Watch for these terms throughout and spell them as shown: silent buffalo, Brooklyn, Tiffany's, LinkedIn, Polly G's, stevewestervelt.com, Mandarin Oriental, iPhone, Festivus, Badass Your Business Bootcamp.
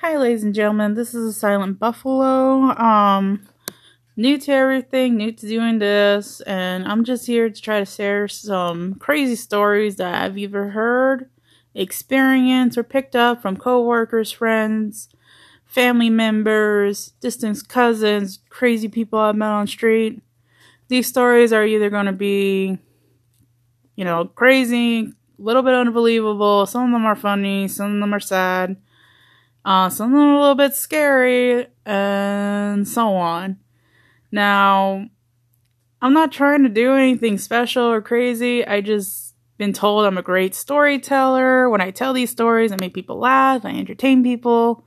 Hi ladies and gentlemen, this is a silent buffalo, new to everything, new to doing this, and I'm just here to try to share some crazy stories that I've either heard, experienced, or picked up from co-workers, friends, family members, distant cousins, crazy people I've met on the street. These stories are either going to be, you know, crazy, a little bit unbelievable, some of them are funny, some of them are sad. Something a little bit scary, and so on. Now, I'm not trying to do anything special or crazy. I just been told I'm a great storyteller. When I tell these stories, I make people laugh, I entertain people.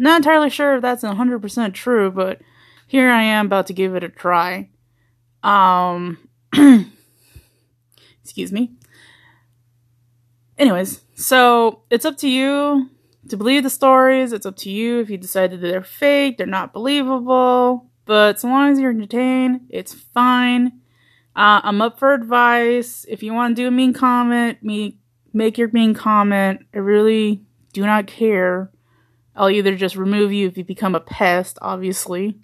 Not entirely sure if that's 100% true, but here I am about to give it a try. Excuse me. Anyways, so it's up to you to believe the stories. It's up to you if you decide that they're fake, they're not believable, but so long as you're entertained, it's fine. I'm up for advice. If you want to do a mean comment, make your mean comment. I really do not care. I'll either just remove you if you become a pest, obviously.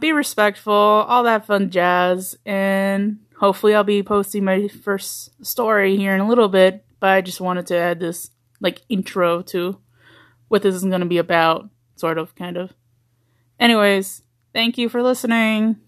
Be respectful, all that fun jazz, and hopefully I'll be posting my first story here in a little bit, but I just wanted to add this like intro to what this is going to be about, sort of, kind of. Anyways, thank you for listening.